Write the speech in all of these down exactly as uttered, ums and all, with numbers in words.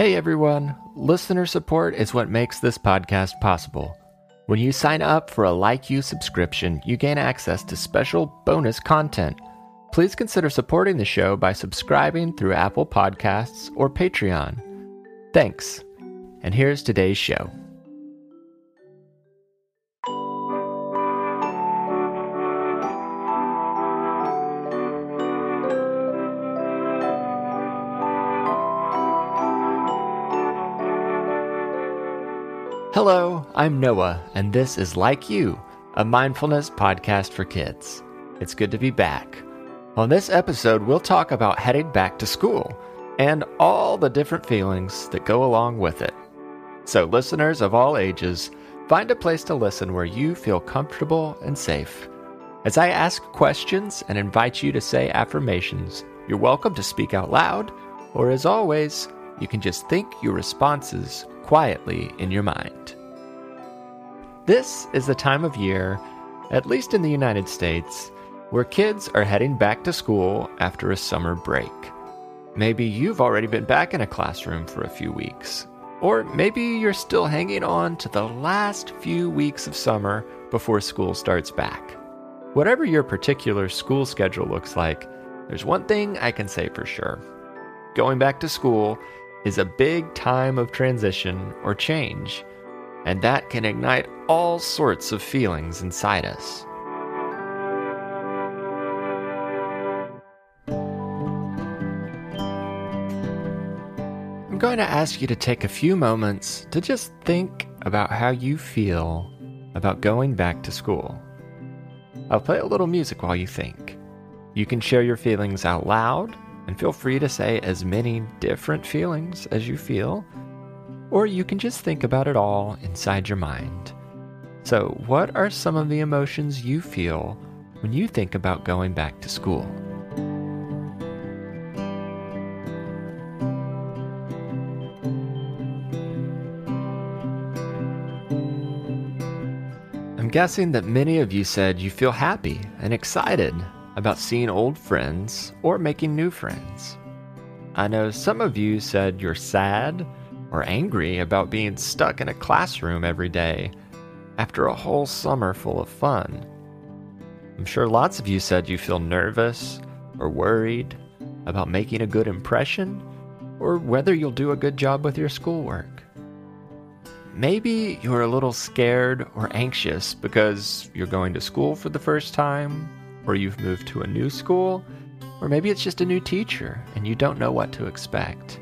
Hey everyone, listener support is what makes this podcast possible. When you sign up for a Like You subscription, you gain access to special bonus content. Please consider supporting the show by subscribing through Apple Podcasts or Patreon. Thanks. And here's today's show. Hello, I'm Noah, and this is Like You, a mindfulness podcast for kids. It's good to be back. On this episode, we'll talk about heading back to school and all the different feelings that go along with it. So listeners of all ages, find a place to listen where you feel comfortable and safe. As I ask questions and invite you to say affirmations, you're welcome to speak out loud, or as always, you can just think your responses quietly in your mind. This is the time of year, at least in the United States, where kids are heading back to school after a summer break. Maybe you've already been back in a classroom for a few weeks, or maybe you're still hanging on to the last few weeks of summer before school starts back. Whatever your particular school schedule looks like, there's one thing I can say for sure. Going back to school is a big time of transition or change, and that can ignite all sorts of feelings inside us. I'm going to ask you to take a few moments to just think about how you feel about going back to school. I'll play a little music while you think. You can share your feelings out loud, and feel free to say as many different feelings as you feel, or you can just think about it all inside your mind. So, what are some of the emotions you feel when you think about going back to school? I'm guessing that many of you said you feel happy and excited about seeing old friends or making new friends. I know some of you said you're sad or angry about being stuck in a classroom every day after a whole summer full of fun. I'm sure lots of you said you feel nervous or worried about making a good impression or whether you'll do a good job with your schoolwork. Maybe you're a little scared or anxious because you're going to school for the first time, or you've moved to a new school, or maybe it's just a new teacher and you don't know what to expect.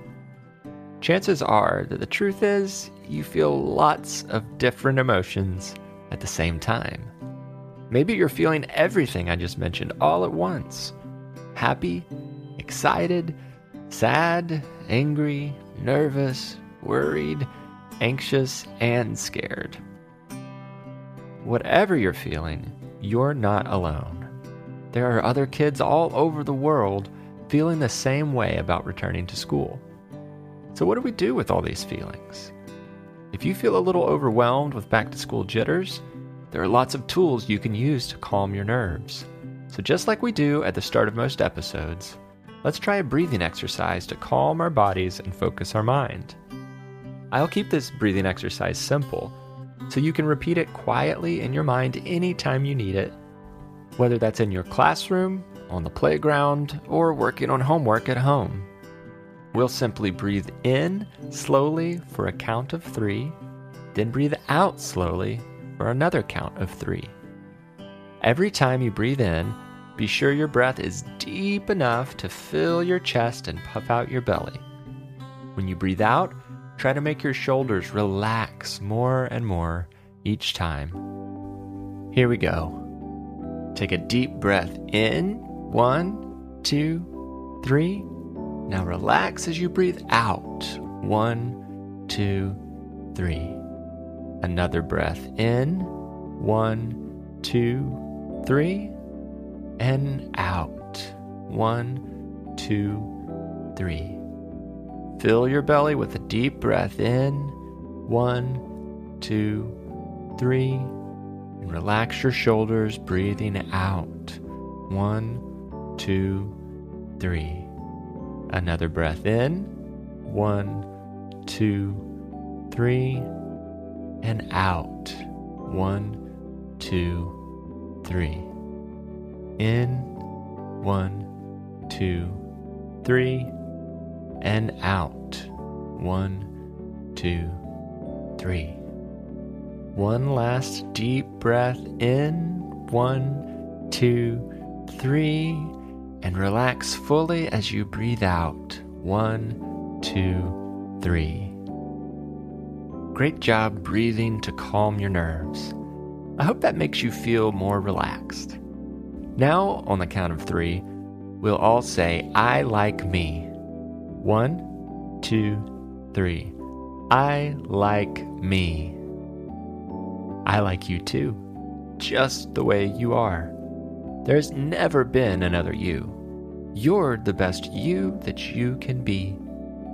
Chances are that the truth is you feel lots of different emotions at the same time. Maybe you're feeling everything I just mentioned all at once. Happy, excited, sad, angry, nervous, worried, anxious, and scared. Whatever you're feeling, you're not alone. There are other kids all over the world feeling the same way about returning to school. So what do we do with all these feelings? If you feel a little overwhelmed with back-to-school jitters, there are lots of tools you can use to calm your nerves. So just like we do at the start of most episodes, let's try a breathing exercise to calm our bodies and focus our mind. I'll keep this breathing exercise simple, so you can repeat it quietly in your mind anytime you need it, whether that's in your classroom, on the playground, or working on homework at home. We'll simply breathe in slowly for a count of three, then breathe out slowly for another count of three. Every time you breathe in, be sure your breath is deep enough to fill your chest and puff out your belly. When you breathe out, try to make your shoulders relax more and more each time. Here we go. Take a deep breath in, one, two, three. Now relax as you breathe out, one, two, three. Another breath in, one, two, three. And out, one, two, three. Fill your belly with a deep breath in, one, two, three. And relax your shoulders, breathing out. One, two, three. Another breath in. One, two, three, and out. One, two, three. In, one, two, three, and out. One, two, three. One last deep breath in. One, two, three, and relax fully as you breathe out. One, two, three. Great job breathing to calm your nerves. I hope that makes you feel more relaxed. Now, on the count of three, we'll all say, I like me. One, two, three. I like me. I like you too, just the way you are. There's never been another you. You're the best you that you can be,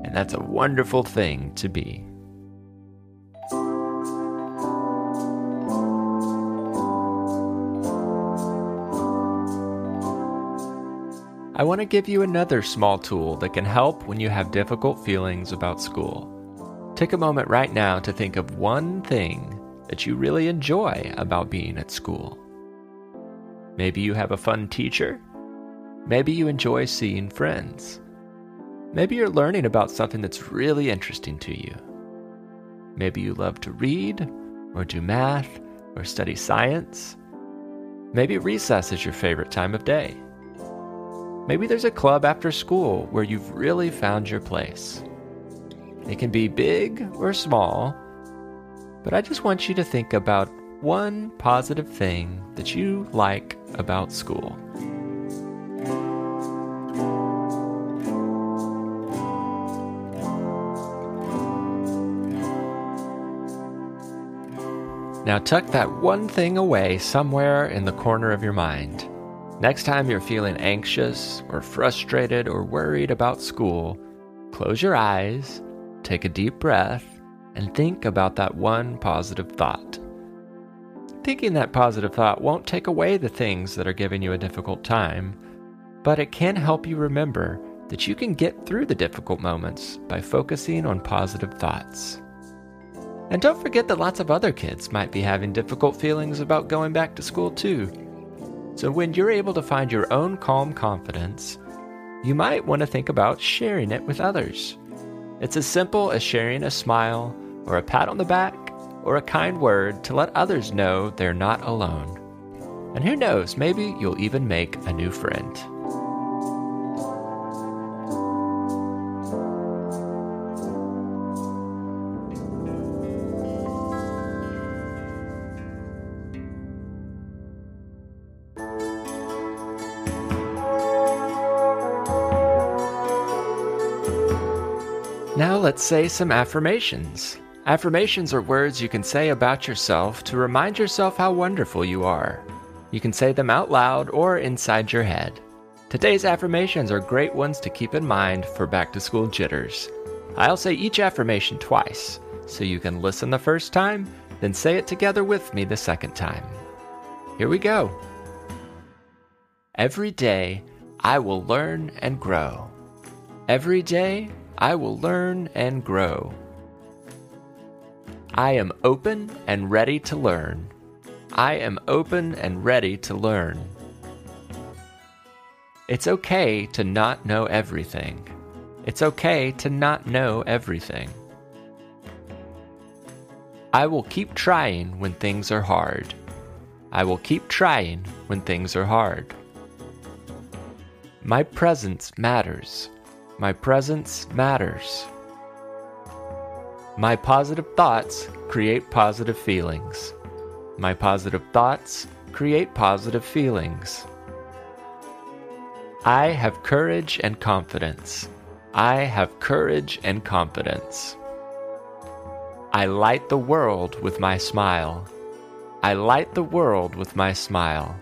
and that's a wonderful thing to be. I want to give you another small tool that can help when you have difficult feelings about school. Take a moment right now to think of one thing that you really enjoy about being at school. Maybe you have a fun teacher. Maybe you enjoy seeing friends. Maybe you're learning about something that's really interesting to you. Maybe you love to read, or do math, or study science. Maybe recess is your favorite time of day. Maybe there's a club after school where you've really found your place. It can be big or small, but I just want you to think about one positive thing that you like about school. Now tuck that one thing away somewhere in the corner of your mind. Next time you're feeling anxious or frustrated or worried about school, close your eyes, take a deep breath, and think about that one positive thought. Thinking that positive thought won't take away the things that are giving you a difficult time, but it can help you remember that you can get through the difficult moments by focusing on positive thoughts. And don't forget that lots of other kids might be having difficult feelings about going back to school too. So when you're able to find your own calm confidence, you might want to think about sharing it with others. It's as simple as sharing a smile or a pat on the back or a kind word to let others know they're not alone. And who knows, maybe you'll even make a new friend. Now let's say some affirmations. Affirmations are words you can say about yourself to remind yourself how wonderful you are. You can say them out loud or inside your head. Today's affirmations are great ones to keep in mind for back-to-school jitters. I'll say each affirmation twice, so you can listen the first time, then say it together with me the second time. Here we go. Every day, I will learn and grow. Every day, I will learn and grow. I am open and ready to learn. I am open and ready to learn. It's okay to not know everything. It's okay to not know everything. I will keep trying when things are hard. I will keep trying when things are hard. My presence matters. My presence matters. My positive thoughts create positive feelings. My positive thoughts create positive feelings. I have courage and confidence. I have courage and confidence. I light the world with my smile. I light the world with my smile.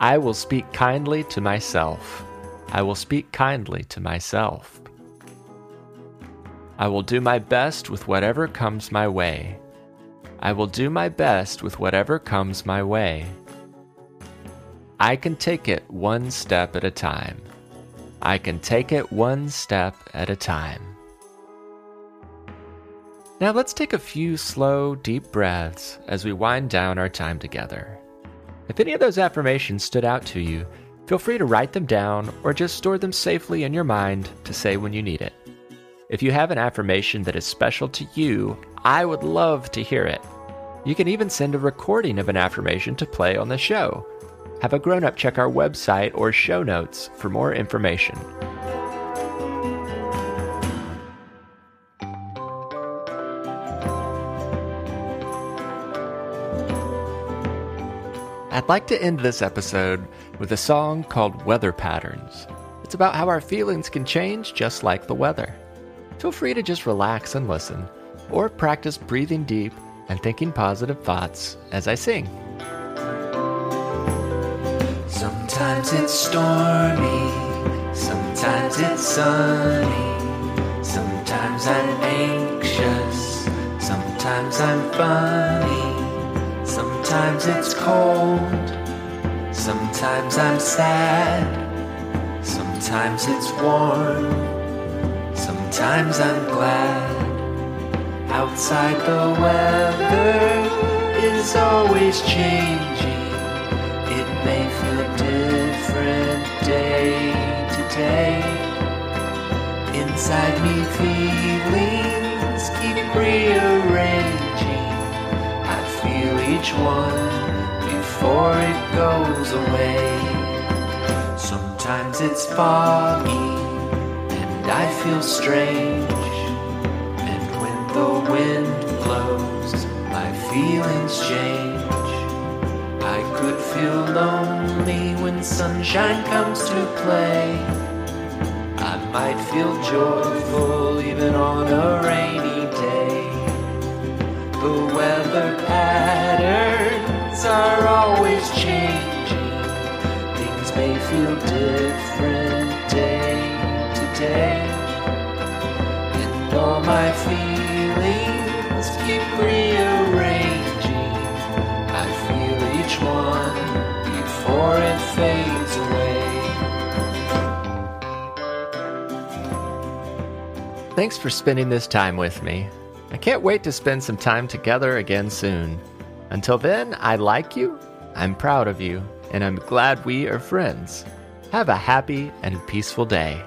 I will speak kindly to myself. I will speak kindly to myself. I will do my best with whatever comes my way. I will do my best with whatever comes my way. I can take it one step at a time. I can take it one step at a time. Now let's take a few slow, deep breaths as we wind down our time together. If any of those affirmations stood out to you, feel free to write them down or just store them safely in your mind to say when you need it. If you have an affirmation that is special to you, I would love to hear it. You can even send a recording of an affirmation to play on the show. Have a grown-up check our website or show notes for more information. I'd like to end this episode with a song called Weather Patterns. It's about how our feelings can change just like the weather. Feel free to just relax and listen, or practice breathing deep and thinking positive thoughts as I sing. Sometimes it's stormy, sometimes it's sunny, sometimes I'm anxious, sometimes I'm funny. Sometimes it's cold, sometimes I'm sad, sometimes it's warm, sometimes I'm glad. Outside the weather is always changing, it may feel different day to day. Inside me feelings keep rearranging, feel each one before it goes away. Sometimes it's foggy and I feel strange, and when the wind blows my feelings change. I could feel lonely when sunshine comes to play. I might feel joyful even on a rainy day. The weather patterns are always changing. Things may feel different day to day. And all my feelings keep rearranging. I feel each one before it fades away. Thanks for spending this time with me. I can't wait to spend some time together again soon. Until then, I like you, I'm proud of you, and I'm glad we are friends. Have a happy and peaceful day.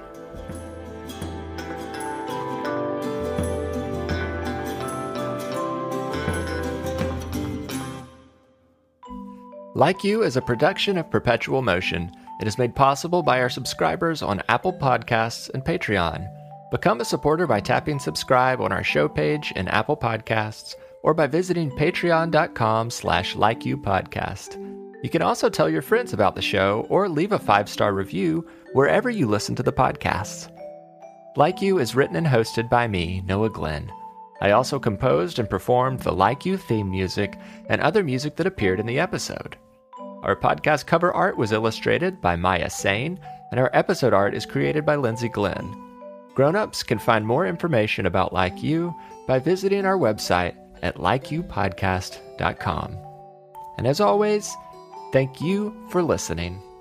Like You is a production of Perpetual Motion. It is made possible by our subscribers on Apple Podcasts and Patreon. Become a supporter by tapping subscribe on our show page in Apple Podcasts or by visiting patreon.com slash likeyoupodcast. You can also tell your friends about the show or leave a five-star review wherever you listen to the podcasts. Like You is written and hosted by me, Noah Glenn. I also composed and performed the Like You theme music and other music that appeared in the episode. Our podcast cover art was illustrated by Maya Sain, and our episode art is created by Lindsey Glenn. Grown-ups can find more information about Like You by visiting our website at like you podcast dot com. And as always, thank you for listening.